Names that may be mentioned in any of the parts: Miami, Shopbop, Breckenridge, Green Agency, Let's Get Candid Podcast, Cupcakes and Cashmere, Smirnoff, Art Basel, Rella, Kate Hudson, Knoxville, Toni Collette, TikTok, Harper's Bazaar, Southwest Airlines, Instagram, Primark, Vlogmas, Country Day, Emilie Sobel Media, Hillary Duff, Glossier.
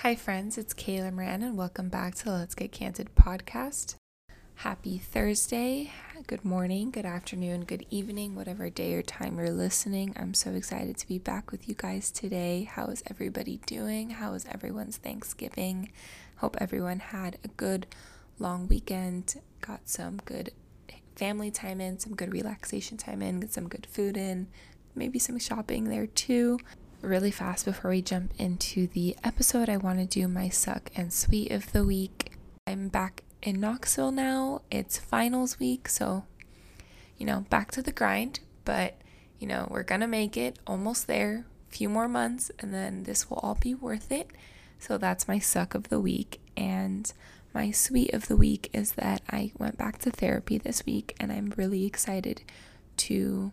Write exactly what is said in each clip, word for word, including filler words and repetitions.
Hi friends, it's Kayla Moran and welcome back to Let's Get Candid Podcast. Happy Thursday, good morning, good afternoon, good evening, whatever day or time you're listening. I'm so excited to be back with you guys today. How is everybody doing? How is everyone's Thanksgiving? Hope everyone had a good long weekend, got some good family time in, some good relaxation time in, get some good food in, maybe some shopping there too. Really fast before we jump into the episode, I want to do my suck and sweet of the week. I'm back in Knoxville now. It's finals week, so you know, back to the grind, but you know, we're gonna make it. Almost there, few more months, and then this will all be worth it. So that's my suck of the week. And my sweet of the week is that I went back to therapy this week, and I'm really excited to,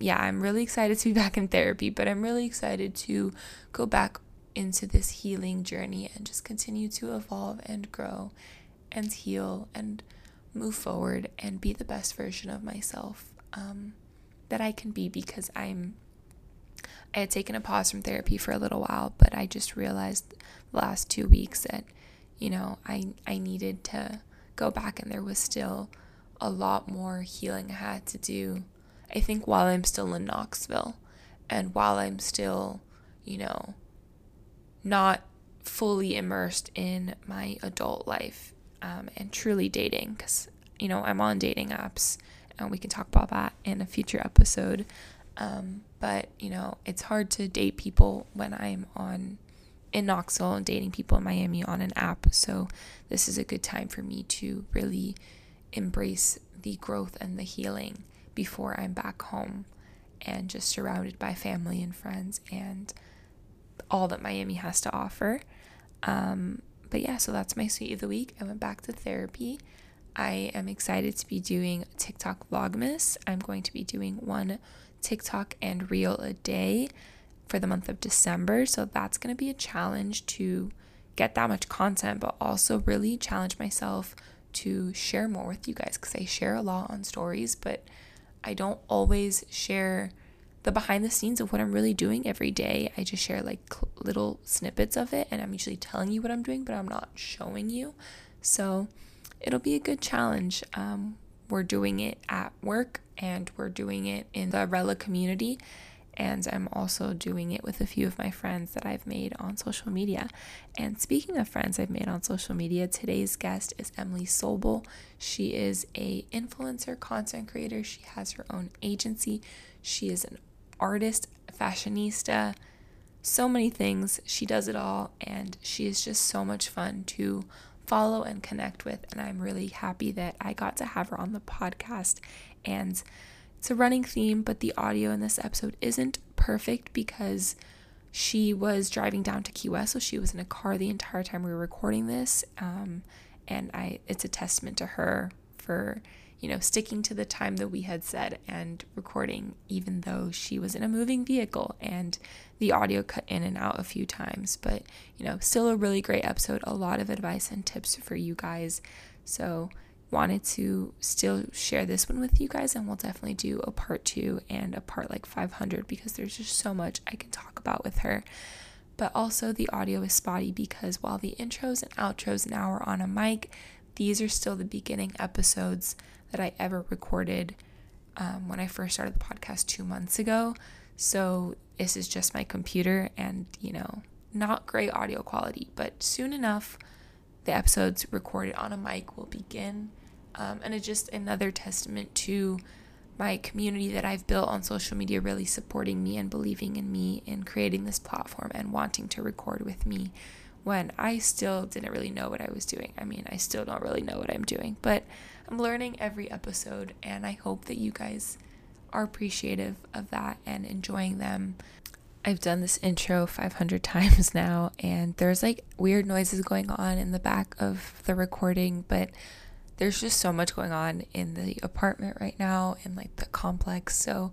yeah, I'm really excited to be back in therapy, but I'm really excited to go back into this healing journey and just continue to evolve and grow and heal and move forward and be the best version of myself um, that I can be, because I'm I had taken a pause from therapy for a little while, but I just realized the last two weeks that, you know, I, I needed to go back, and there was still a lot more healing I had to do, I think, while I'm still in Knoxville and while I'm still, you know, not fully immersed in my adult life um, and truly dating, because, you know, I'm on dating apps and we can talk about that in a future episode. Um, but, you know, it's hard to date people when I'm on in Knoxville and dating people in Miami on an app. So this is a good time for me to really embrace the growth and the healing before I'm back home and just surrounded by family and friends and all that Miami has to offer. Um, but yeah, so that's my sweet of the week. I went back to therapy. I am excited to be doing TikTok Vlogmas. I'm going to be doing one TikTok and reel a day for the month of December. So that's going to be a challenge to get that much content, but also really challenge myself to share more with you guys, because I share a lot on stories, but I don't always share the behind the scenes of what I'm really doing every day. I just share like cl- little snippets of it, and I'm usually telling you what I'm doing, but I'm not showing you. So it'll be a good challenge. Um, we're doing it at work, and we're doing it in the Rella community, and I'm also doing it with a few of my friends that I've made on social media. And speaking of friends I've made on social media, today's guest is Emilie Sobel. She is a influencer, content creator. She has her own agency. She is an artist, fashionista, so many things. She does it all, and she is just so much fun to follow and connect with, and I'm really happy that I got to have her on the podcast. And it's a running theme, but the audio in this episode isn't perfect because she was driving down to Key West, so she was in a car the entire time we were recording this, um, and I it's a testament to her for, you know, sticking to the time that we had said and recording, even though she was in a moving vehicle and the audio cut in and out a few times. But, you know, still a really great episode, a lot of advice and tips for you guys. So wanted to still share this one with you guys, and we'll definitely do a part two and a part like five hundred, because there's just so much I can talk about with her. But also the audio is spotty because while the intros and outros now are on a mic, these are still the beginning episodes that I ever recorded um, when I first started the podcast two months ago. So this is just my computer and, you know, not great audio quality, but soon enough, the episodes recorded on a mic will begin. Um, and it's just another testament to my community that I've built on social media, really supporting me and believing in me in creating this platform and wanting to record with me when I still didn't really know what I was doing. I mean, I still don't really know what I'm doing, but I'm learning every episode, and I hope that you guys are appreciative of that and enjoying them. I've done this intro five hundred times now, and there's like weird noises going on in the back of the recording, but there's just so much going on in the apartment right now and like the complex. So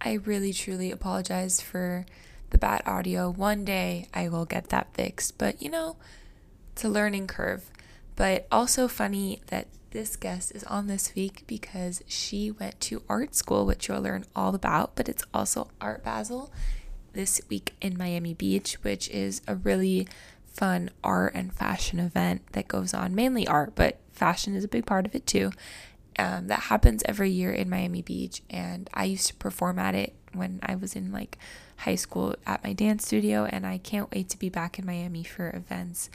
I really truly apologize for the bad audio. One day I will get that fixed, but you know, it's a learning curve. But also funny that This guest is on this week because she went to art school, which you'll learn all about, but it's also Art Basel this week in Miami Beach, which is a really fun art and fashion event that goes on, mainly art, but fashion is a big part of it too. Um, that happens every year in Miami Beach, and I used to perform at it when I was in like high school at my dance studio, and I can't wait to be back in Miami for events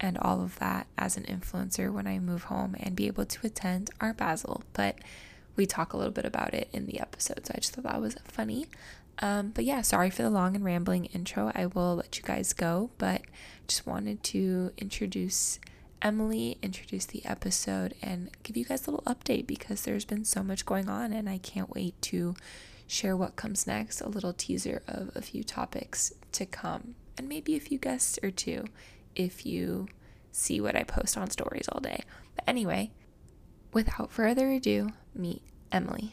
and all of that as an influencer when I move home and be able to attend Art Basel. But we talk a little bit about it in the episode, so I just thought that was funny. Um, but yeah, sorry for the long and rambling intro. I will let you guys go, but just wanted to introduce Emilie, introduce the episode, and give you guys a little update because there's been so much going on, and I can't wait to share what comes next, a little teaser of a few topics to come, and maybe a few guests or two, if you see what I post on stories all day. But anyway, without further ado, meet Emilie.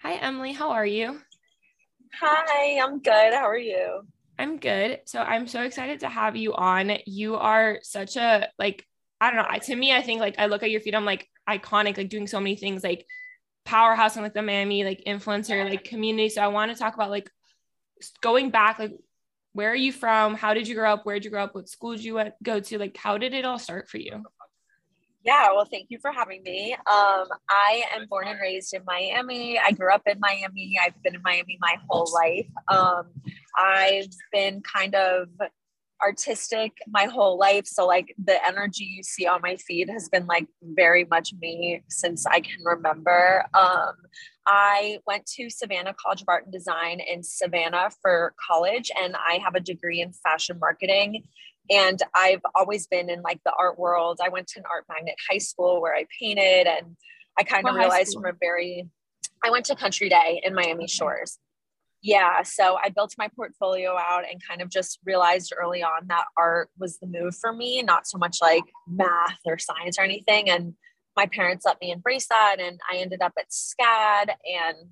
Hi, Emilie. How are you? Hi, I'm good. How are you? I'm good. So I'm so excited to have you on. You are such a, like, I don't know. To me, I think, like, I look at your feed, I'm like, iconic, like doing so many things, like powerhouse and like the Miami, like influencer, like community. So I want to talk about like going back, like, where are you from? How did you grow up? Where did you grow up? What school did you go to? Like, how did it all start for you? Yeah, well, thank you for having me. Um, I am born and raised in Miami. I grew up in Miami. I've been in Miami my whole life. Um, I've been kind of artistic my whole life. So like the energy you see on my feed has been like very much me since I can remember. Um, I went to Savannah College of Art and Design in Savannah for college, and I have a degree in fashion marketing. And I've always been in like the art world. I went to an art magnet high school where I painted, and I kind of realized from a very, I went to Country Day in Miami Shores. Yeah. So I built my portfolio out and kind of just realized early on that art was the move for me, not so much like math or science or anything. And my parents let me embrace that, and I ended up at SCAD. And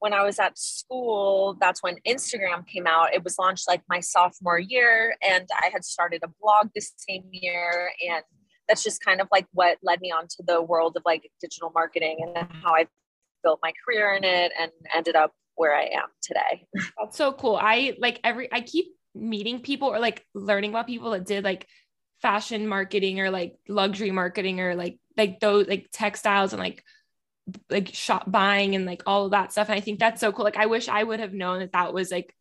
when I was at school, that's when Instagram came out. It was launched like my sophomore year, and I had started a blog the same year. And that's just kind of like what led me onto the world of like digital marketing and how I built my career in it and ended up where I am today. That's so cool. I like every, I keep meeting people or like learning about people that did like fashion marketing or like luxury marketing or like like those like textiles and like like shop buying and like all of that stuff. And I think that's so cool. Like I wish I would have known that that was like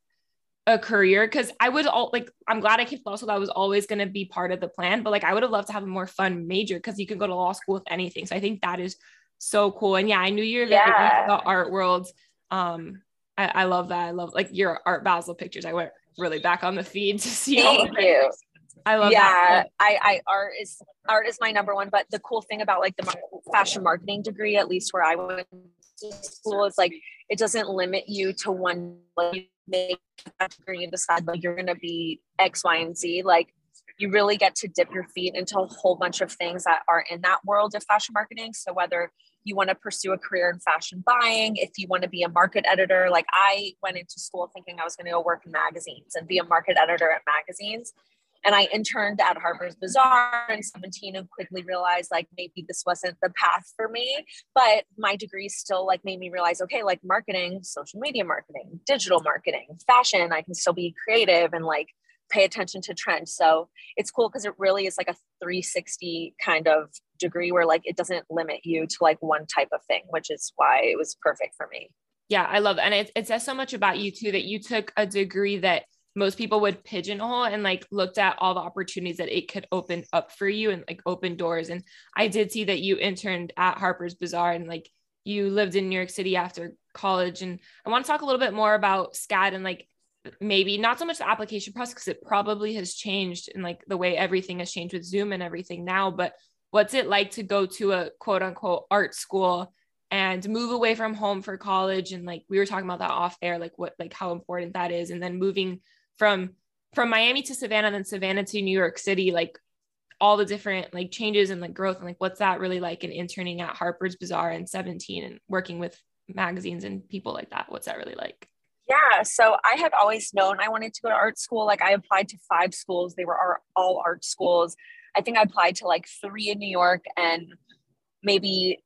a career, because I was all like, I'm glad I kept law school. That was always going to be part of the plan, but like I would have loved to have a more fun major because you can go to law school with anything. So I think that is so cool. And yeah, I knew you're yeah. like, the art world. Um, I, I love that. I love like your Art Basel pictures. I went really back on the feed to see. Thank all you. I love yeah, that. Yeah, I, I art is art is my number one. But the cool thing about like the fashion marketing degree, at least where I went to school, is like it doesn't limit you to one. Like, you make a degree and decide like you're gonna be X, Y, and Z. Like you really get to dip your feet into a whole bunch of things that are in that world of fashion marketing. So whether you want to pursue a career in fashion buying, if you want to be a market editor, like I went into school thinking I was going to go work in magazines and be a market editor at magazines. And I interned at Harper's Bazaar in seventeen and quickly realized like maybe this wasn't the path for me, but my degree still like made me realize, okay, like marketing, social media marketing, digital marketing, fashion, I can still be creative and like pay attention to trends. So it's cool because it really is like a three sixty kind of degree where like it doesn't limit you to like one type of thing, which is why it was perfect for me. Yeah, I love it. And it, it says so much about you too, that you took a degree that most people would pigeonhole and like looked at all the opportunities that it could open up for you and like open doors. And I did see that you interned at Harper's Bazaar and like you lived in New York City after college. And I want to talk a little bit more about SCAD and like maybe not so much the application process, because it probably has changed and like the way everything has changed with Zoom and everything now, but what's it like to go to a quote unquote art school and move away from home for college? And like, we were talking about that off air, like what, like how important that is. And then moving from, from Miami to Savannah, and then Savannah to New York City, like all the different like changes and like growth and like, what's that really like in interning at Harper's Bazaar in seventeen and working with magazines and people like that? What's that really like? Yeah. So I had always known I wanted to go to art school. Like I applied to five schools. They were all art schools. I think I applied to like three in New York and maybe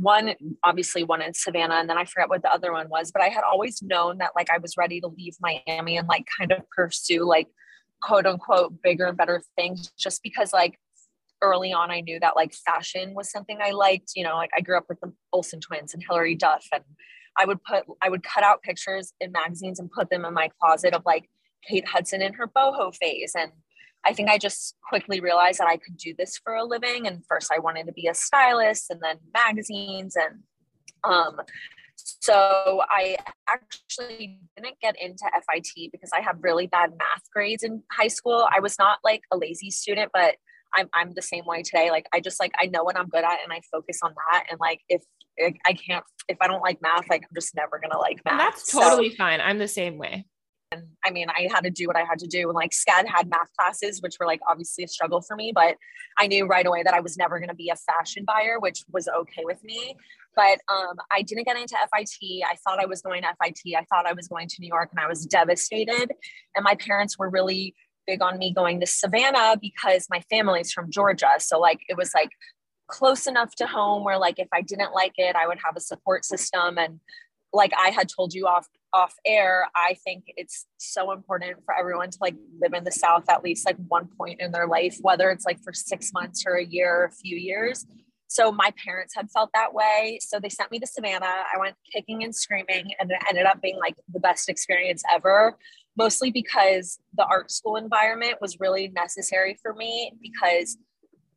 one, obviously one in Savannah. And then I forgot what the other one was, but I had always known that like I was ready to leave Miami and like kind of pursue like quote unquote bigger and better things, just because like early on I knew that like fashion was something I liked, you know, like I grew up with the Olsen twins and Hillary Duff, and I would put, I would cut out pictures in magazines and put them in my closet of like Kate Hudson in her boho phase. And I think I just quickly realized that I could do this for a living. And first I wanted to be a stylist and then magazines. And um, so I actually didn't get into F I T because I had really bad math grades in high school. I was not like a lazy student, but I'm, I'm the same way today. Like, I just like, I know what I'm good at and I focus on that. And like, if I can't, if I don't like math, like I'm just never going to like math. And that's totally so, fine. I'm the same way. And I mean, I had to do what I had to do. And like SCAD had math classes, which were like obviously a struggle for me, but I knew right away that I was never going to be a fashion buyer, which was okay with me. But um, I didn't get into F I T. I thought I was going to F I T. I thought I was going to New York, and I was devastated. And my parents were really big on me going to Savannah because my family's from Georgia. So like, it was like close enough to home where like, if I didn't like it, I would have a support system. And like I had told you off off air, I think it's so important for everyone to like live in the South at least like one point in their life, whether it's like for six months or a year or a few years. So my parents had felt that way. So they sent me to Savannah. I went kicking and screaming, and it ended up being like the best experience ever, mostly because the art school environment was really necessary for me, because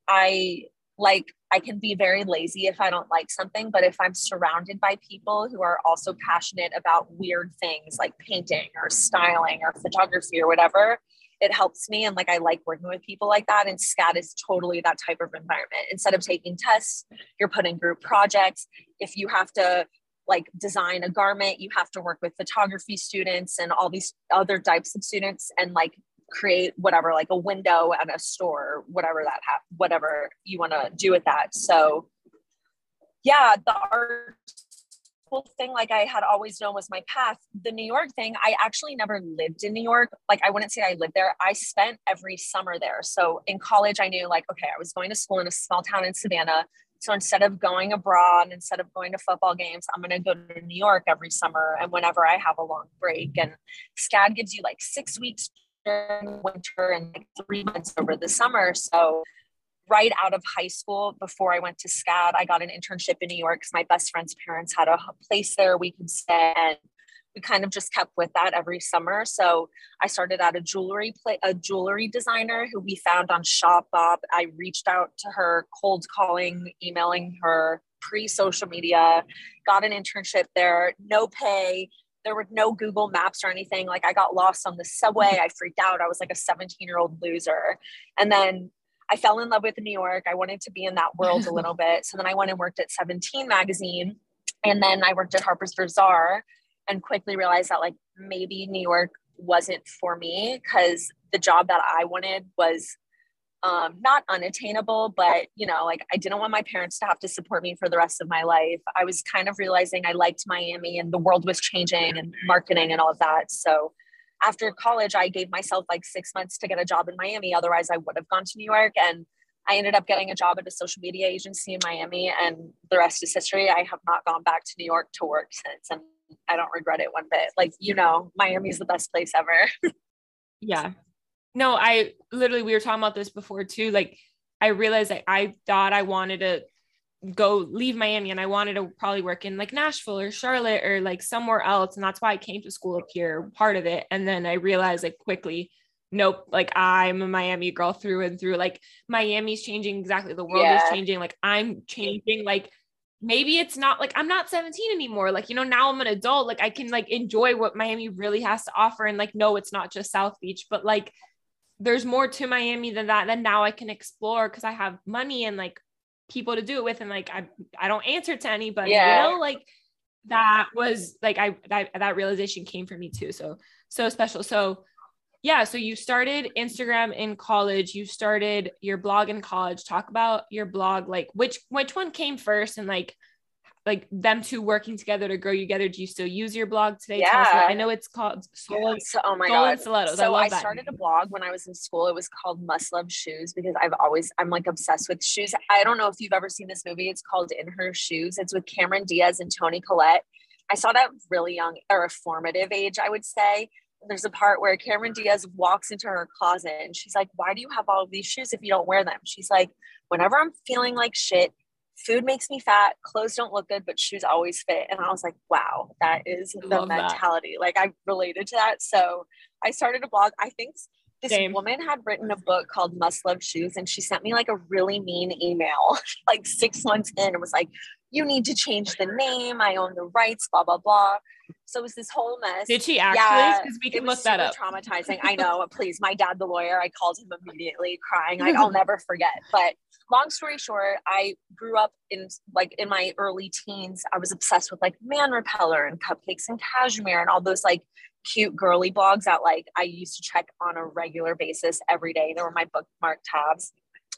I like, I can be very lazy if I don't like something, but if I'm surrounded by people who are also passionate about weird things like painting or styling or photography or whatever, it helps me. And like, I like working with people like that. And SCAD is totally that type of environment. Instead of taking tests, you're put in group projects. If you have to like design a garment, you have to work with photography students and all these other types of students and like create whatever, like a window at a store, whatever that, ha- whatever you want to do with that. So yeah, the art school thing, like I had always known was my path. The New York thing, I actually never lived in New York. Like I wouldn't say I lived there. I spent every summer there. So in college, I knew like, okay, I was going to school in a small town in Savannah. So instead of going abroad, instead of going to football games, I'm going to go to New York every summer. And whenever I have a long break, and SCAD gives you like six weeks during the winter and like three months over the summer. So right out of high school, before I went to SCAD, I got an internship in New York because my best friend's parents had a place there we could stay, and we kind of just kept with that every summer. So I started at a jewelry play, a jewelry designer who we found on Shopbop. I reached out to her, cold calling, emailing her, pre-social media, got an internship there, no pay. There were no Google Maps or anything. Like I got lost on the subway. I freaked out. I was like a seventeen year old loser. And then I fell in love with New York. I wanted to be in that world a little bit. So then I went and worked at seventeen magazine. And then I worked at Harper's Bazaar and quickly realized that like maybe New York wasn't for me, because the job that I wanted was um, not unattainable, but you know, like I didn't want my parents to have to support me for the rest of my life. I was kind of realizing I liked Miami and the world was changing and marketing and all of that. So after college, I gave myself like six months to get a job in Miami. Otherwise I would have gone to New York, and I ended up getting a job at a social media agency in Miami, and the rest is history. I have not gone back to New York to work since, and I don't regret it one bit. Like, you know, Miami is the best place ever. Yeah. No, I literally, we were talking about this before too. Like I realized that I thought I wanted to go leave Miami, and I wanted to probably work in like Nashville or Charlotte or like somewhere else. And that's why I came to school up here, part of it. And then I realized like quickly, nope, like I'm a Miami girl through and through. Like Miami's changing. Exactly. The world yeah. is changing. Like I'm changing. Like maybe it's not like, I'm not seventeen anymore. Like, you know, now I'm an adult. Like I can like enjoy what Miami really has to offer. And like, no, it's not just South Beach, but like, there's more to Miami than that. Then now I can explore, cause I have money and like people to do it with. And like, I, I don't answer to anybody, yeah. you know, like that was like, I, that, that realization came from me too. So, so special. So yeah. So you started Instagram in college, you started your blog in college. Talk about your blog, like which, which one came first, and like, like them two working together to grow you together. Do you still use your blog today? Yeah. Tell us about, I know it's called Soul, yes. Oh my Soul God. And Stilettos. So I, love that I started name. a blog when I was in school. It was called Must Love Shoes because I've always, I'm like obsessed with shoes. I don't know if you've ever seen this movie. It's called In Her Shoes. It's with Cameron Diaz and Toni Collette. I saw that really young or a formative age, I would say. There's a part where Cameron Diaz walks into her closet and she's like, why do you have all of these shoes if you don't wear them? She's like, whenever I'm feeling like shit, food makes me fat, clothes don't look good, but shoes always fit. And I was like, wow, that is the mentality. That. Like I related to that. So I started a blog. I think this Same. woman had written a book called Must Love Shoes. And she sent me like a really mean email, like six months in, and was like, you need to change the name. I own the rights, blah, blah, blah. So it was this whole mess. Did she actually? Yeah, because we can look that up. Traumatizing. I know. Please. My dad, the lawyer, I called him immediately crying. Like I'll never forget. But long story short, I grew up in like in my early teens. I was obsessed with like Man Repeller and Cupcakes and Cashmere and all those like cute girly blogs that like I used to check on a regular basis every day. They were my bookmark tabs.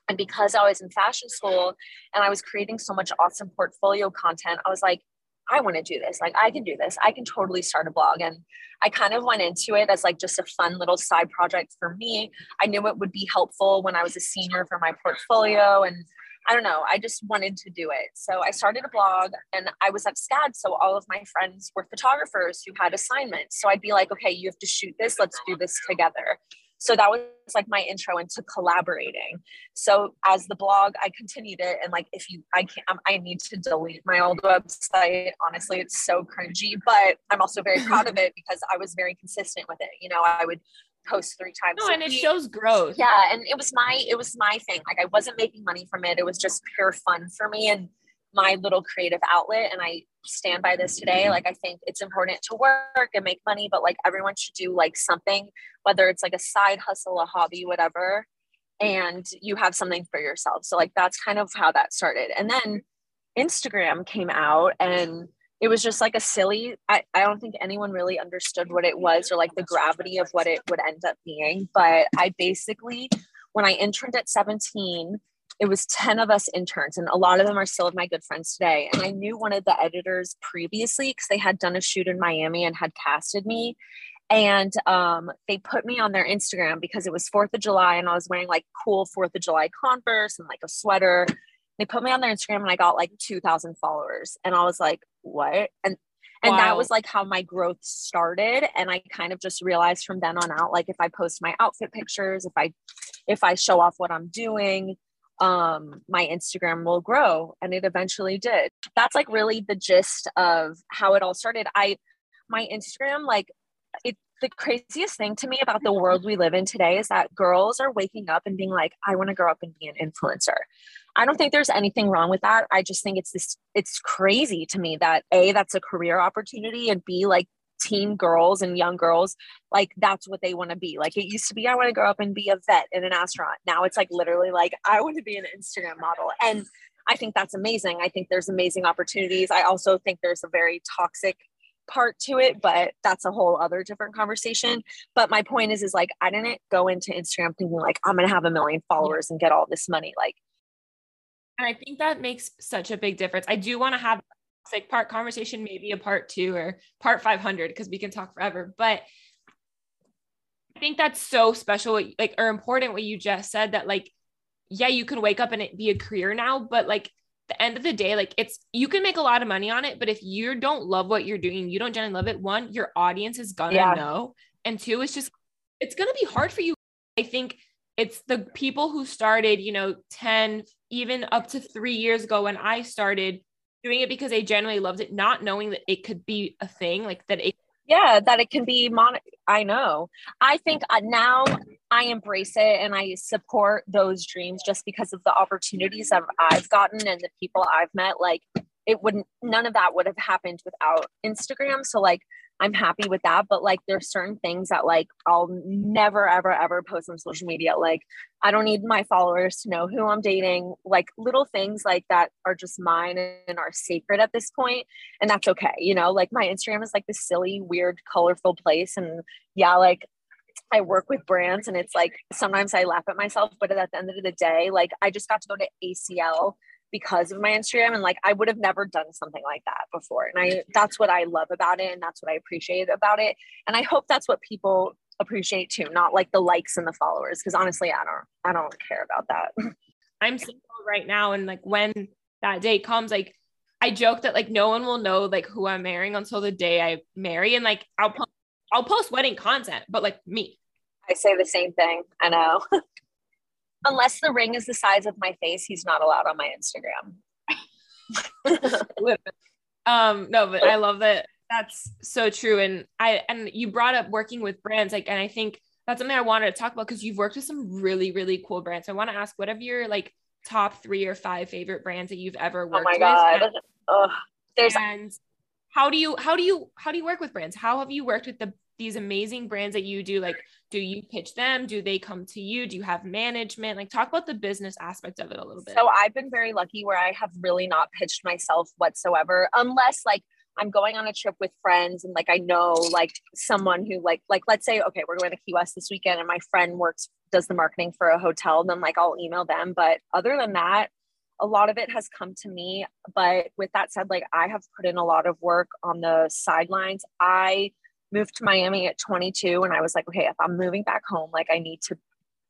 And because I was in fashion school and I was creating so much awesome portfolio content, I was like, I want to do this. Like, I can do this. I can totally start a blog. And I kind of went into it as like just a fun little side project for me. I knew it would be helpful when I was a senior for my portfolio. And I don't know, I just wanted to do it. So I started a blog and I was at SCAD. So all of my friends were photographers who had assignments. So I'd be like, okay, you have to shoot this. Let's do this together. So that was like my intro into collaborating. So as the blog, I continued it. And like, if you, I can't, I need to delete my old website. Honestly, it's so cringy, but I'm also very proud of it because I was very consistent with it. You know, I would post three times. No, and it shows growth. Yeah. And it was my, it was my thing. Like I wasn't making money from it. It was just pure fun for me and my little creative outlet. And I stand by this today. Like, I think it's important to work and make money, but like everyone should do like something, whether it's like a side hustle, a hobby, whatever, and you have something for yourself. So like, that's kind of how that started. And then Instagram came out and it was just like a silly, I, I don't think anyone really understood what it was or like the gravity of what it would end up being. But I basically, when I interned at seventeen, it was ten of us interns, and a lot of them are still my good friends today. And I knew one of the editors previously because they had done a shoot in Miami and had casted me. And um, they put me on their Instagram because it was fourth of July and I was wearing like cool fourth of July Converse and like a sweater. They put me on their Instagram and I got like two thousand followers. And I was like, what? And And wow. That was like how my growth started. And I kind of just realized from then on out, like if I post my outfit pictures, if I, if I show off what I'm doing, um, my Instagram will grow. And it eventually did. That's like really the gist of how it all started. I, my Instagram, like it, the craziest thing to me about the world we live in today is that girls are waking up and being like, I want to grow up and be an influencer. I don't think there's anything wrong with that. I just think it's this, it's crazy to me that A, that's a career opportunity, and B, like teen girls and young girls, like that's what they want to be. Like it used to be, I want to grow up and be a vet and an astronaut. Now it's like literally like, I want to be an Instagram model. And I think that's amazing. I think there's amazing opportunities. I also think there's a very toxic part to it, but that's a whole other different conversation. But my point is, is like, I didn't go into Instagram thinking like, I'm going to have a million followers and get all this money. Like, and I think that makes such a big difference. I do want to have like part conversation, maybe a part two or part five hundred, because we can talk forever. But I think that's so special, what, like, or important what you just said, that like, yeah, you can wake up and it be a career now, but like the end of the day, like it's, you can make a lot of money on it, but if you don't love what you're doing, you don't generally love it. One, your audience is gonna yeah. know. And two, it's just, it's gonna be hard for you. I think it's the people who started, you know, ten, even up to three years ago when I started doing it because I genuinely loved it, not knowing that it could be a thing, like that it, yeah, that it can be mon- I know. I think now I embrace it and I support those dreams just because of the opportunities that I've gotten and the people I've met. Like it wouldn't, none of that would have happened without Instagram. So like, I'm happy with that. But like, there's certain things that like, I'll never, ever, ever post on social media. Like I don't need my followers to know who I'm dating, like little things like that are just mine and are sacred at this point. And that's okay. You know, like my Instagram is like this silly, weird, colorful place. And yeah, like I work with brands and it's like, sometimes I laugh at myself, but at the end of the day, like I just got to go to A C L because of my Instagram. And like, I would have never done something like that before. And I, that's what I love about it. And that's what I appreciate about it. And I hope that's what people appreciate too, not like the likes and the followers. Cause honestly, I don't, I don't care about that. I'm single right now. And like, when that day comes, like I joke that like, no one will know like who I'm marrying until the day I marry. And like, I'll, po- I'll post wedding content, but like me. I say the same thing. I know. Unless the ring is the size of my face, he's not allowed on my Instagram. um, no, but I love that. That's so true. And I, and you brought up working with brands, like, and I think that's something I wanted to talk about because you've worked with some really, really cool brands. So I want to ask, what have your like top three or five favorite brands that you've ever worked with? Oh my God. With? Ugh, there's- and how do you, how do you, how do you work with brands? How have you worked with the these amazing brands that you do? Like, do you pitch them? Do they come to you? Do you have management? Like, talk about the business aspect of it a little bit. So I've been very lucky where I have really not pitched myself whatsoever, unless like I'm going on a trip with friends and like, I know like someone who like, like, let's say, okay, we're going to Key West this weekend and my friend works, does the marketing for a hotel. Then like, I'll email them. But other than that, a lot of it has come to me. But with that said, like I have put in a lot of work on the sidelines. I moved to Miami at twenty-two. And I was like, okay, if I'm moving back home, like I need to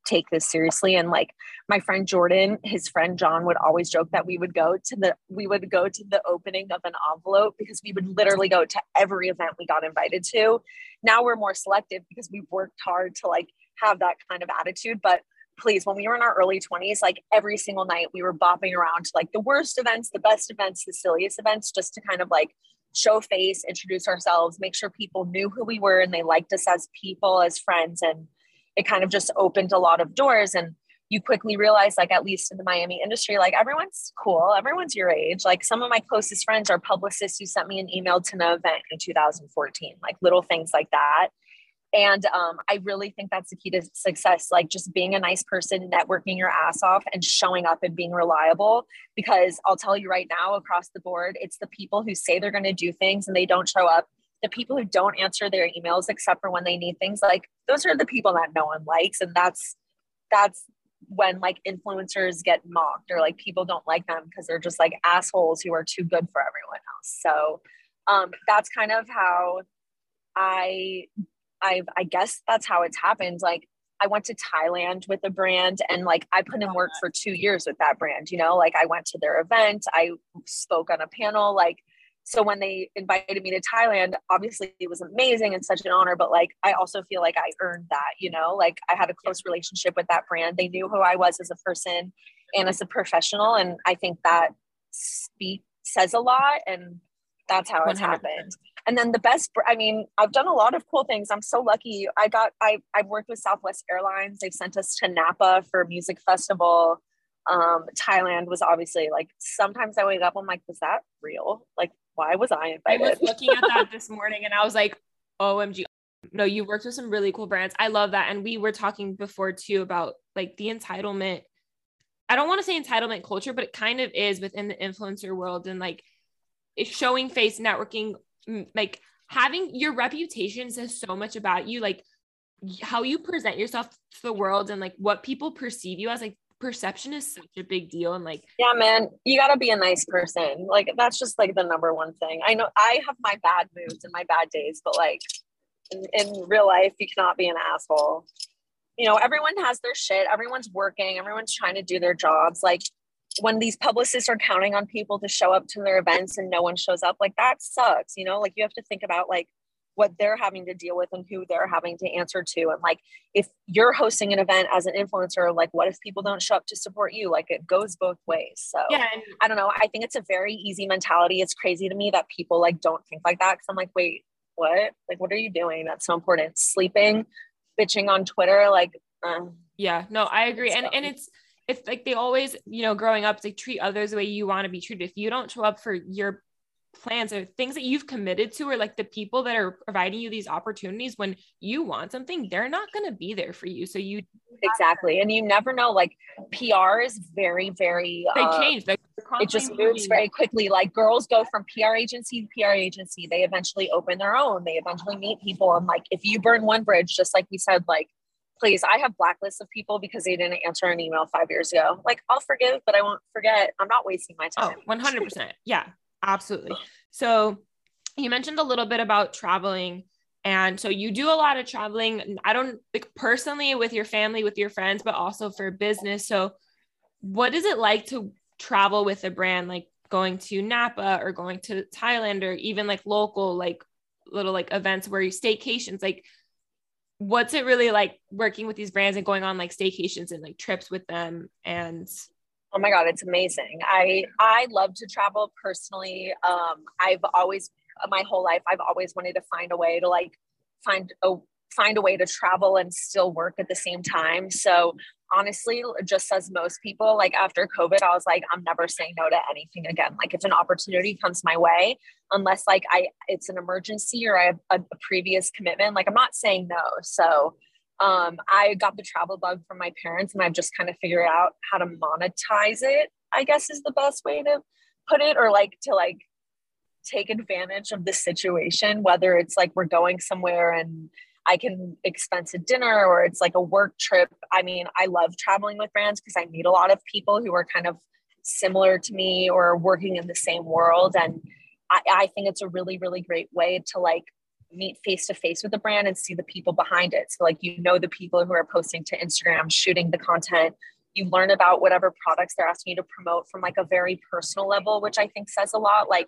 take this seriously. And like my friend Jordan, his friend John would always joke that we would go to the, we would go to the opening of an envelope because we would literally go to every event we got invited to. Now we're more selective because we've worked hard to like have that kind of attitude. But please, when we were in our early twenties, like every single night we were bopping around to like the worst events, the best events, the silliest events, just to kind of like show face, introduce ourselves, make sure people knew who we were and they liked us as people, as friends. And it kind of just opened a lot of doors. And you quickly realize, like, at least in the Miami industry, like everyone's cool. Everyone's your age. Like some of my closest friends are publicists who sent me an email to no event in two thousand fourteen, like little things like that. And um, I really think that's the key to success. Like just being a nice person, networking your ass off and showing up and being reliable, because I'll tell you right now, across the board, it's the people who say they're going to do things and they don't show up. The people who don't answer their emails, except for when they need things, like those are the people that no one likes. And that's, that's when like influencers get mocked or like people don't like them because they're just like assholes who are too good for everyone else. So um, that's kind of how I I've, I guess that's how it's happened. Like I went to Thailand with a brand and like I put in work for two years with that brand, you know, like I went to their event, I spoke on a panel. Like, so when they invited me to Thailand, obviously it was amazing and such an honor, but like, I also feel like I earned that, you know, like I had a close relationship with that brand. They knew who I was as a person and as a professional. And I think that speak says a lot, and that's how it's one hundred percent happened. And then the best, I mean, I've done a lot of cool things. I'm so lucky. I got, I, I've worked with Southwest Airlines. They've sent us to Napa for a music festival. Um, Thailand was obviously like, sometimes I wake up, I'm like, was that real? Like, why was I invited? I was looking at that this morning and I was like, O M G. No, you worked with some really cool brands. I love that. And we were talking before too about like the entitlement. I don't want to say entitlement culture, but it kind of is within the influencer world, and like it's showing face, networking, like having your reputation says so much about you, like how you present yourself to the world and like what people perceive you as. Like perception is such a big deal. And like, yeah, man, you gotta be a nice person. Like that's just like the number one thing. I know I have my bad moods and my bad days, but like in, in real life, you cannot be an asshole. You know, everyone has their shit. Everyone's working. Everyone's trying to do their jobs. Like when these publicists are counting on people to show up to their events and no one shows up, like that sucks, you know, like you have to think about like what they're having to deal with and who they're having to answer to. And like, if you're hosting an event as an influencer, like what if people don't show up to support you? Like it goes both ways. So yeah, and- I don't know. I think it's a very easy mentality. It's crazy to me that people like don't think like that. Cause I'm like, wait, what? Like, what are you doing? That's so important. Sleeping, bitching on Twitter. Like, um, yeah, no, I agree. And, and it's, It's like they always, you know, growing up, they treat others the way you want to be treated. If you don't show up for your plans or things that you've committed to, or like the people that are providing you these opportunities when you want something, they're not going to be there for you. So you exactly, and you never know. Like P R is very, very they uh, change. It just moves very quickly. Like girls go from P R agency to P R agency. They eventually open their own. They eventually meet people. And like if you burn one bridge, just like we said, like please, I have blacklists of people because they didn't answer an email five years ago. Like, I'll forgive, but I won't forget. I'm not wasting my time. Oh, one hundred percent. Yeah, absolutely. So you mentioned a little bit about traveling. And so you do a lot of traveling. I don't like personally with your family, with your friends, but also for business. So what is it like to travel with a brand, like going to Napa or going to Thailand, or even like local, like little like events where you staycations, like what's it really like working with these brands and going on like staycations and like trips with them? And oh my God, it's amazing. I, I love to travel personally. Um, I've always, my whole life, I've always wanted to find a way to like find a, find a way to travel and still work at the same time. So honestly, just as most people, like after COVID, I was like, I'm never saying no to anything again. Like if an opportunity comes my way, unless like I, it's an emergency or I have a, a previous commitment, like I'm not saying no. So, um, I got the travel bug from my parents and I've just kind of figured out how to monetize it, I guess is the best way to put it, or like to like take advantage of the situation, whether it's like we're going somewhere and I can expense a dinner or it's like a work trip. I mean, I love traveling with brands because I meet a lot of people who are kind of similar to me or working in the same world. And I, I think it's a really, really great way to like meet face-to-face with the brand and see the people behind it. So like, you know, the people who are posting to Instagram, shooting the content, you learn about whatever products they're asking you to promote from like a very personal level, which I think says a lot. Like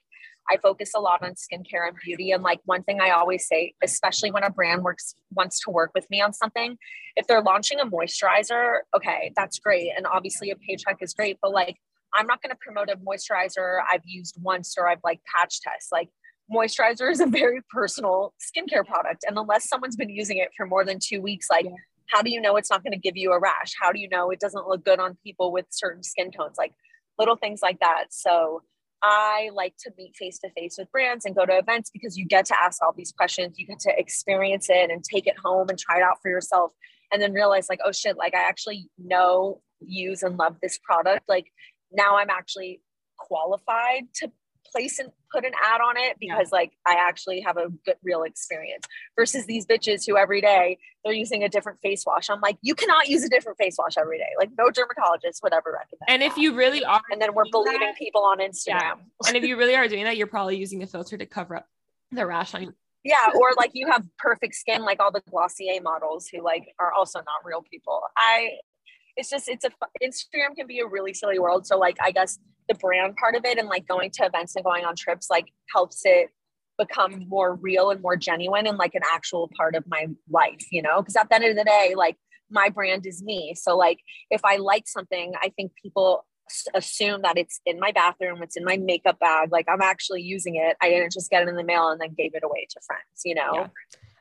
I focus a lot on skincare and beauty. And like one thing I always say, especially when a brand works, wants to work with me on something, if they're launching a moisturizer, okay, that's great. And obviously a paycheck is great, but like, I'm not going to promote a moisturizer I've used once, or I've like patch test, like moisturizer is a very personal skincare product. And unless someone's been using it for more than two weeks, like yeah. How do you know it's not going to give you a rash? How do you know it doesn't look good on people with certain skin tones, like little things like that. So I like to meet face-to-face with brands and go to events because you get to ask all these questions. You get to experience it and take it home and try it out for yourself and then realize like, oh shit, like I actually know, use and love this product. Like now I'm actually qualified to place and put an ad on it because yeah. like I actually have a good real experience versus these bitches who every day they're using a different face wash. I'm like, you cannot use a different face wash every day. Like no dermatologist would ever recommend. And if that. you really are, and then we're believing that, people on Instagram. Yeah. And if you really are doing that, you're probably using a filter to cover up the rash on you. Yeah. Or like you have perfect skin, like all the Glossier models who like are also not real people. I, it's just, it's a, Instagram can be a really silly world. So like, I guess the brand part of it and like going to events and going on trips, like helps it become more real and more genuine and like an actual part of my life, you know? Cause at the end of the day, like my brand is me. So like, if I like something, I think people assume that it's in my bathroom, it's in my makeup bag. Like I'm actually using it. I didn't just get it in the mail and then gave it away to friends, you know? Yeah.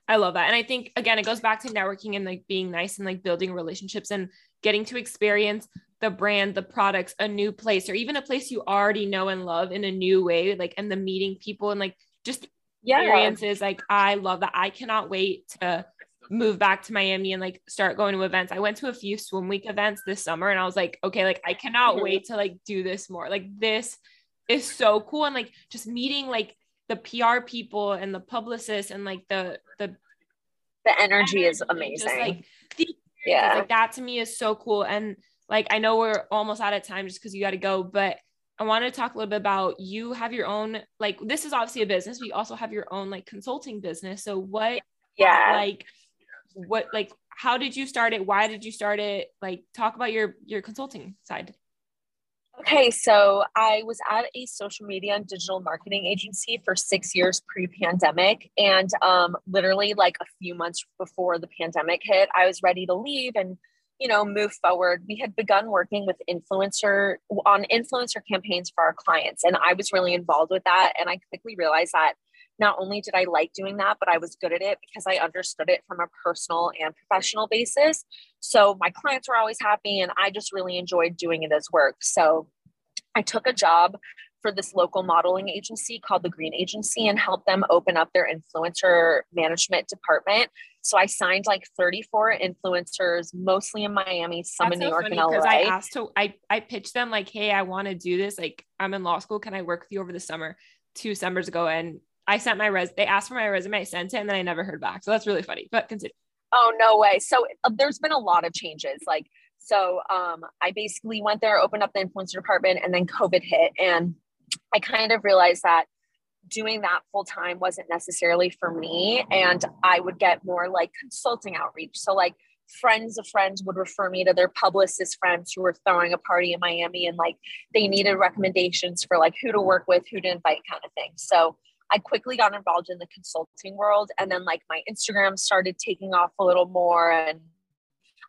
I love that. And I think, again, it goes back to networking and like being nice and like building relationships and getting to experience the brand, the products, a new place, or even a place you already know and love in a new way. Like, and the meeting people and like just experiences. Yeah. Like, I love that. I cannot wait to move back to Miami and like start going to events. I went to a few swim week events this summer and I was like, okay, like I cannot mm-hmm. wait to like do this more. Like this is so cool. And like just meeting like the P R people and the publicists and like the, the, the energy, energy is amazing. Just, like, the yeah. like that to me is so cool. And like, I know we're almost out of time just cause you got to go, but I want to talk a little bit about, you have your own, like, this is obviously a business, but you also have your own like consulting business. So what, yeah. like, what, like, how did you start it? Why did you start it? Like talk about your, your consulting side. Okay, so I was at a social media and digital marketing agency for six years pre-pandemic. And um, literally like a few months before the pandemic hit, I was ready to leave and, you know, move forward. We had begun working with influencer on influencer campaigns for our clients. And I was really involved with that. And I quickly realized that not only did I like doing that, but I was good at it because I understood it from a personal and professional basis. So my clients were always happy and I just really enjoyed doing it as work. So I took a job for this local modeling agency called the Green Agency and helped them open up their influencer management department. So I signed like thirty-four influencers, mostly in Miami, some That's in New so York and L A. I asked to, I, I pitched them like, hey, I want to do this. Like I'm in law school. Can I work with you over the summer? Two summers ago. And I sent my res, they asked for my resume, I sent it, and then I never heard back. So that's really funny, but continue. Oh, no way. So uh, there's been a lot of changes. Like, so um, I basically went there, opened up the influencer department, and then COVID hit. And I kind of realized that doing that full time wasn't necessarily for me. And I would get more like consulting outreach. So like friends of friends would refer me to their publicist friends who were throwing a party in Miami, and like they needed recommendations for like who to work with, who to invite, kind of thing. So I quickly got involved in the consulting world. And then like my Instagram started taking off a little more, and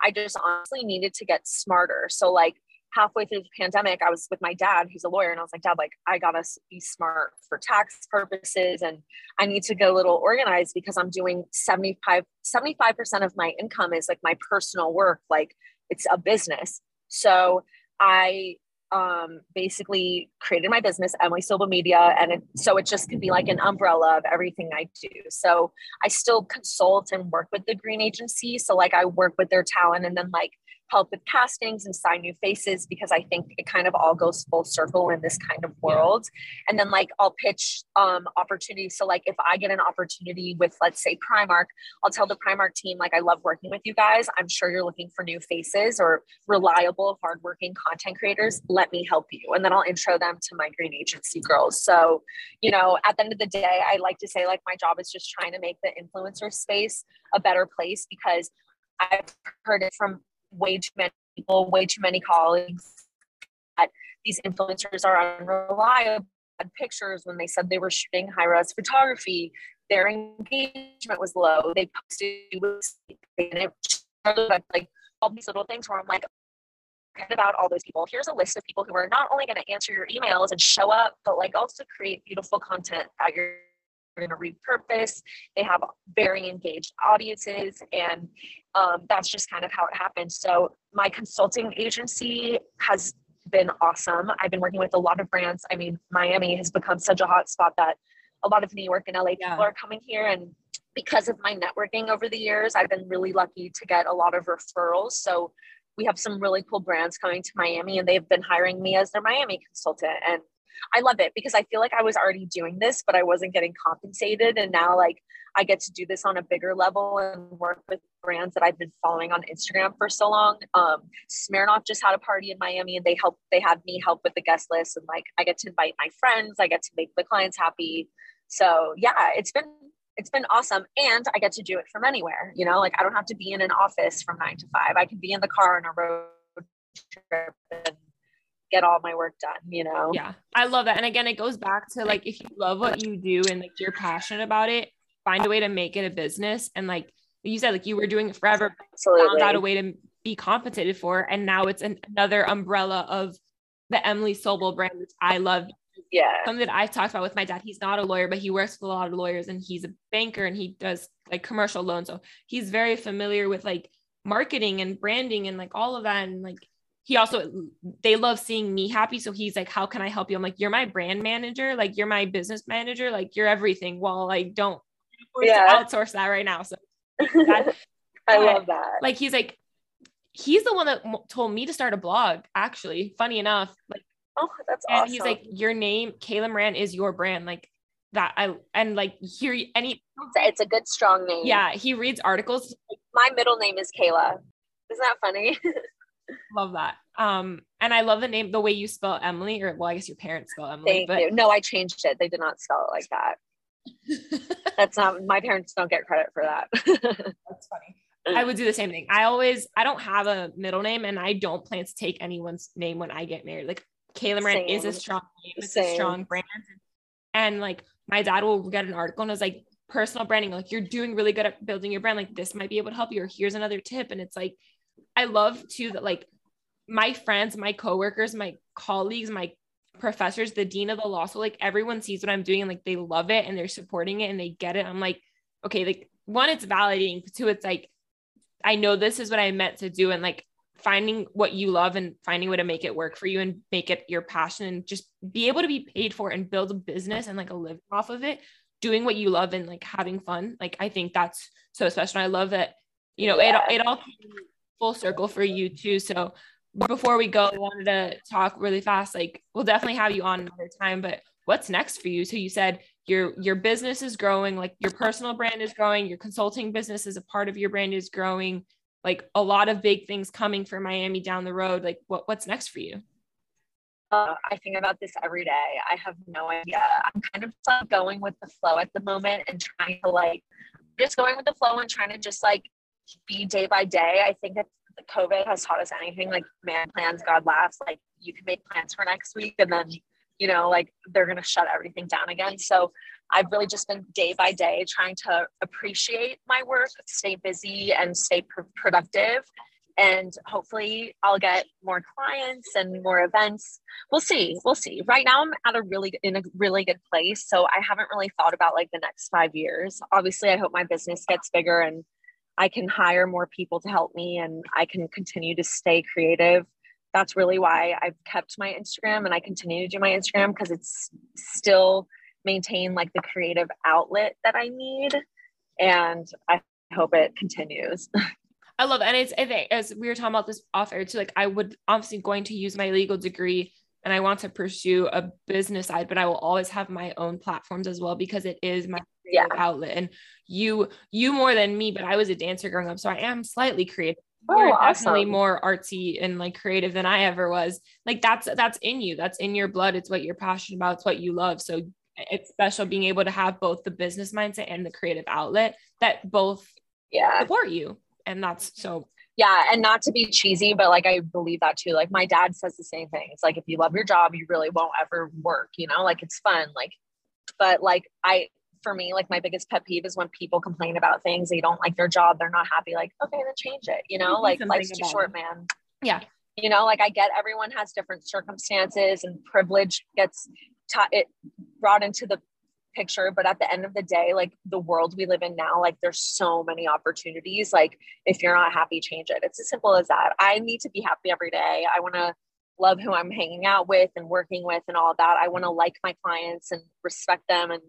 I just honestly needed to get smarter. So like halfway through the pandemic, I was with my dad, who's a lawyer. And I was like, Dad, like I got to be smart for tax purposes. And I need to get a little organized because I'm doing seventy-five, seventy-five percent of my income is like my personal work. Like it's a business. So I um, basically created my business, Emilie Sobel Media. And it, so it just could be like an umbrella of everything I do. So I still consult and work with the Green Agency. So like I work with their talent and then like help with castings and sign new faces, because I think it kind of all goes full circle in this kind of world. Yeah. And then like I'll pitch um, opportunities. So like if I get an opportunity with, let's say, Primark, I'll tell the Primark team, like, I love working with you guys. I'm sure you're looking for new faces or reliable, hardworking content creators. Let me help you. And then I'll intro them to my Green Agency girls. So, you know, at the end of the day, I like to say like my job is just trying to make the influencer space a better place, because I've heard it from way too many people, way too many colleagues, that these influencers are unreliable. Pictures when they said they were shooting high-res photography, their engagement was low. They posted, they didn't, like all these little things where I'm like, about all those people. Here's a list of people who are not only going to answer your emails and show up, but like also create beautiful content that you're going to repurpose. They have very engaged audiences, and um, that's just kind of how it happened. So my consulting agency has been awesome. I've been working with a lot of brands. I mean, Miami has become such a hot spot that a lot of New York and L A yeah. people are coming here. And because of my networking over the years, I've been really lucky to get a lot of referrals. So we have some really cool brands coming to Miami, and they've been hiring me as their Miami consultant. And I love it because I feel like I was already doing this, but I wasn't getting compensated. And now like I get to do this on a bigger level and work with brands that I've been following on Instagram for so long. Um, Smirnoff just had a party in Miami, and they helped, they had me help with the guest list. And like, I get to invite my friends, I get to make the clients happy. So yeah, it's been, it's been awesome. And I get to do it from anywhere, you know, like I don't have to be in an office from nine to five. I can be in the car on a road trip and get all my work done, you know? Yeah. I love that. And again, it goes back to like, if you love what you do and like you're passionate about it, find a way to make it a business. And like you said, like you were doing it forever, found out a way to be compensated for. And now it's an, another umbrella of the Emilie Sobel brand, which I love. Yeah. Something that I've talked about with my dad, he's not a lawyer, but he works with a lot of lawyers, and he's a banker, and he does like commercial loans. So he's very familiar with like marketing and branding and like all of that. And like, he also, they love seeing me happy. So he's like, how can I help you? I'm like, you're my brand manager. Like you're my business manager. Like you're everything. Well, like don't yeah. outsource that right now. So that, I love that. Like, he's like, he's the one that told me to start a blog, actually, funny enough. Like, oh, that's and awesome. He's like, your name, Kayla Moran, is your brand. Like that. I, and like here, and he, it's a good, strong name. Yeah. He reads articles. My middle name is Kayla. Isn't that funny? Love that. Um, and I love the name, the way you spell Emilie, or well, I guess your parents spell Emilie. Thank but you. No, I changed it. They did not spell it like that. That's not, my parents don't get credit for that. That's funny. I would do the same thing. I always, I don't have a middle name, and I don't plan to take anyone's name when I get married. Like Kayla Moran is a strong name. It's same. A strong brand. And like my dad will get an article and I was like, personal branding, like you're doing really good at building your brand. Like this might be able to help you, or here's another tip. And it's like, I love too that like my friends, my coworkers, my colleagues, my professors, the dean of the law school, like everyone sees what I'm doing and like they love it and they're supporting it and they get it. I'm like, okay, like one, it's validating. Two, it's like, I know this is what I meant to do. And like finding what you love and finding a way to make it work for you and make it your passion and just be able to be paid for and build a business and like a living off of it, doing what you love and like having fun. Like, I think that's so special. I love that, you know, yeah. it, it all full circle for you too. So before we go, I wanted to talk really fast, like we'll definitely have you on another time, but what's next for you? So you said your, your business is growing, like your personal brand is growing, your consulting business is a part of your brand is growing, like a lot of big things coming for Miami down the road. Like what, what's next for you? Uh, I think about this every day. I have no idea. I'm kind of like going with the flow at the moment and trying to like, just going with the flow and trying to just like be day by day. I think that COVID has taught us anything, like man plans, God laughs, like you can make plans for next week and then, you know, like they're going to shut everything down again. So I've really just been day by day trying to appreciate my work, stay busy and stay pr- productive. And hopefully I'll get more clients and more events. We'll see. We'll see. Right now I'm at a really, in a really good place. So I haven't really thought about like the next five years. Obviously I hope my business gets bigger and I can hire more people to help me and I can continue to stay creative. That's really why I've kept my Instagram and I continue to do my Instagram because it's still maintain like the creative outlet that I need. And I hope it continues. I love it. And it's, I think as we were talking about this off air too, like I would obviously going to use my legal degree and I want to pursue a business side, but I will always have my own platforms as well, because it is my yeah. outlet. And you, you more than me, but I was a dancer growing up. So I am slightly creative. Oh, you're definitely awesome. More artsy and like creative than I ever was. Like that's, that's in you, that's in your blood. It's what you're passionate about. It's what you love. So it's special being able to have both the business mindset and the creative outlet that both yeah. support you. And that's so, yeah. And not to be cheesy, but like, I believe that too. Like my dad says the same thing. It's like, if you love your job, you really won't ever work, you know, like it's fun. Like, but like, I, for me, like my biggest pet peeve is when people complain about things, they don't like their job. They're not happy. Like, okay, then change it. You know, like life's too short, man. Yeah. You know, like I get, everyone has different circumstances and privilege gets taught it brought into the picture. But at the end of the day, like the world we live in now, like there's so many opportunities. Like if you're not happy, change it. It's as simple as that. I need to be happy every day. I want to love who I'm hanging out with and working with and all that. I want to like my clients and respect them and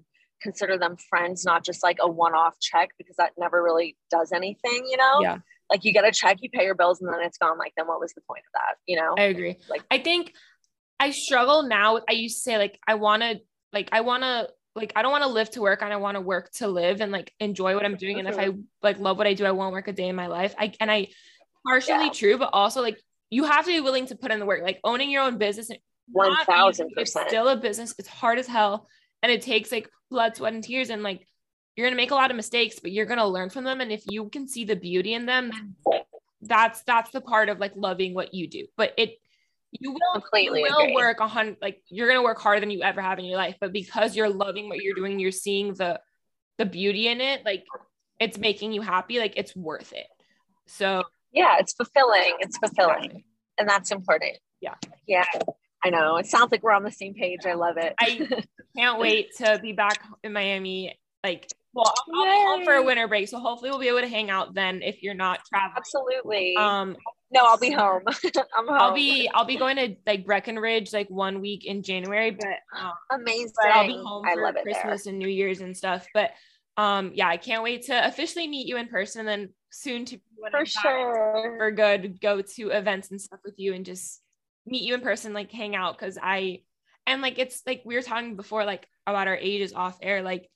consider them friends, not just like a one-off check, because that never really does anything, you know? Yeah. Like you get a check, you pay your bills and then it's gone. Like, then what was the point of that? You know? I agree. Like, I think I struggle now with, I used to say like, I want to, like, I want to, like, I don't want to live to work and I want to work to live and like enjoy what I'm doing. And if I like love what I do, I won't work a day in my life. I, and I partially yeah. true, but also like you have to be willing to put in the work, like owning your own business. one thousand percent. It's still a business. It's hard as hell. And it takes like blood, sweat, and tears. And like, you're going to make a lot of mistakes, but you're going to learn from them. And if you can see the beauty in them, then that's, that's the part of like loving what you do, but it, you will, completely you will agree. work a hundred, like you're going to work harder than you ever have in your life, but because you're loving what you're doing, you're seeing the, the beauty in it. Like it's making you happy. Like it's worth it. So yeah, it's fulfilling. It's fulfilling. And that's important. Yeah. Yeah. I know. It sounds like we're on the same page. I love it. I can't wait to be back in Miami. Like, well, I'll be home for a winter break. So hopefully we'll be able to hang out then if you're not traveling. Absolutely. Um, no, I'll be home. I'm home. I'll be, I'll be going to like Breckenridge, like one week in January, but um, amazing. But I'll be home for I love it Christmas there. And New Year's and stuff. But um, yeah, I can't wait to officially meet you in person. And then soon to be when for I'm sure. for good, go to events and stuff with you and just meet you in person, like hang out. Cause I, and like, it's like, we were talking before, like about our ages off air, like,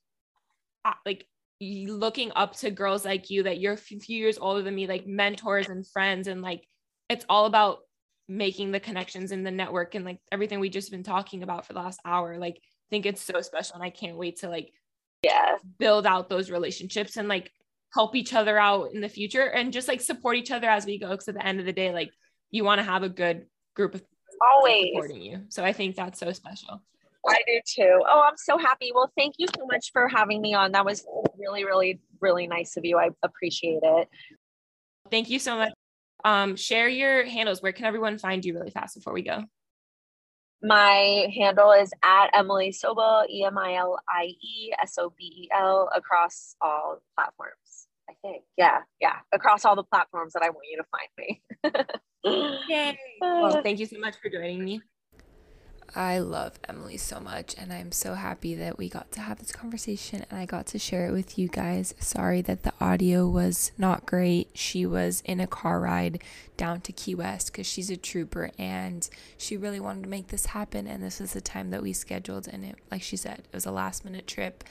uh, like looking up to girls like you, that you're a few years older than me, like mentors and friends. And like, it's all about making the connections in the network and like everything we just been talking about for the last hour. Like, I think it's so special. And I can't wait to like, yeah, build out those relationships and like help each other out in the future and just like support each other as we go. Cause at the end of the day, like you want to have a good group of people always supporting you. So I think that's so special. I do too. Oh, I'm so happy. Well, thank you so much for having me on. That was really, really, really nice of you. I appreciate it. Thank you so much. Um, share your handles. Where can everyone find you really fast before we go? My handle is at Emilie Sobel, E M I L I E S O B E L across all platforms. I think. Yeah. Yeah. Across all the platforms that I want you to find me. Yay. Well, thank you so much for joining me. I love Emilie so much, and I'm so happy that we got to have this conversation and I got to share it with you guys. Sorry that the audio was not great. She was in a car ride down to Key West because she's a trooper and she really wanted to make this happen, and this was the time that we scheduled, and it, like she said, it was a last minute trip,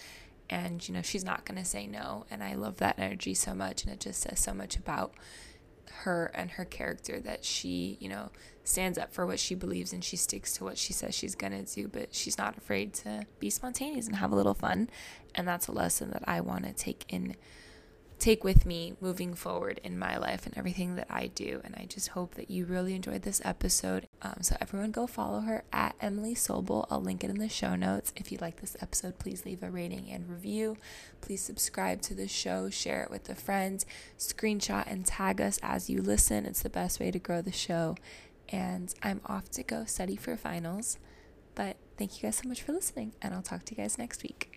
and you know, she's not going to say no, and I love that energy so much, and it just says so much about her and her character that she, you know, stands up for what she believes and she sticks to what she says she's gonna do, but she's not afraid to be spontaneous and have a little fun. And that's a lesson that I want to take in take with me moving forward in my life and everything that I do. And I just hope that you really enjoyed this episode. Um, so everyone go follow her at Emilie Sobel. I'll link it in the show notes. If you like this episode, please leave a rating and review. Please subscribe to the show, share it with a friend, screenshot and tag us as you listen. It's the best way to grow the show. And I'm off to go study for finals. But thank you guys so much for listening, and I'll talk to you guys next week.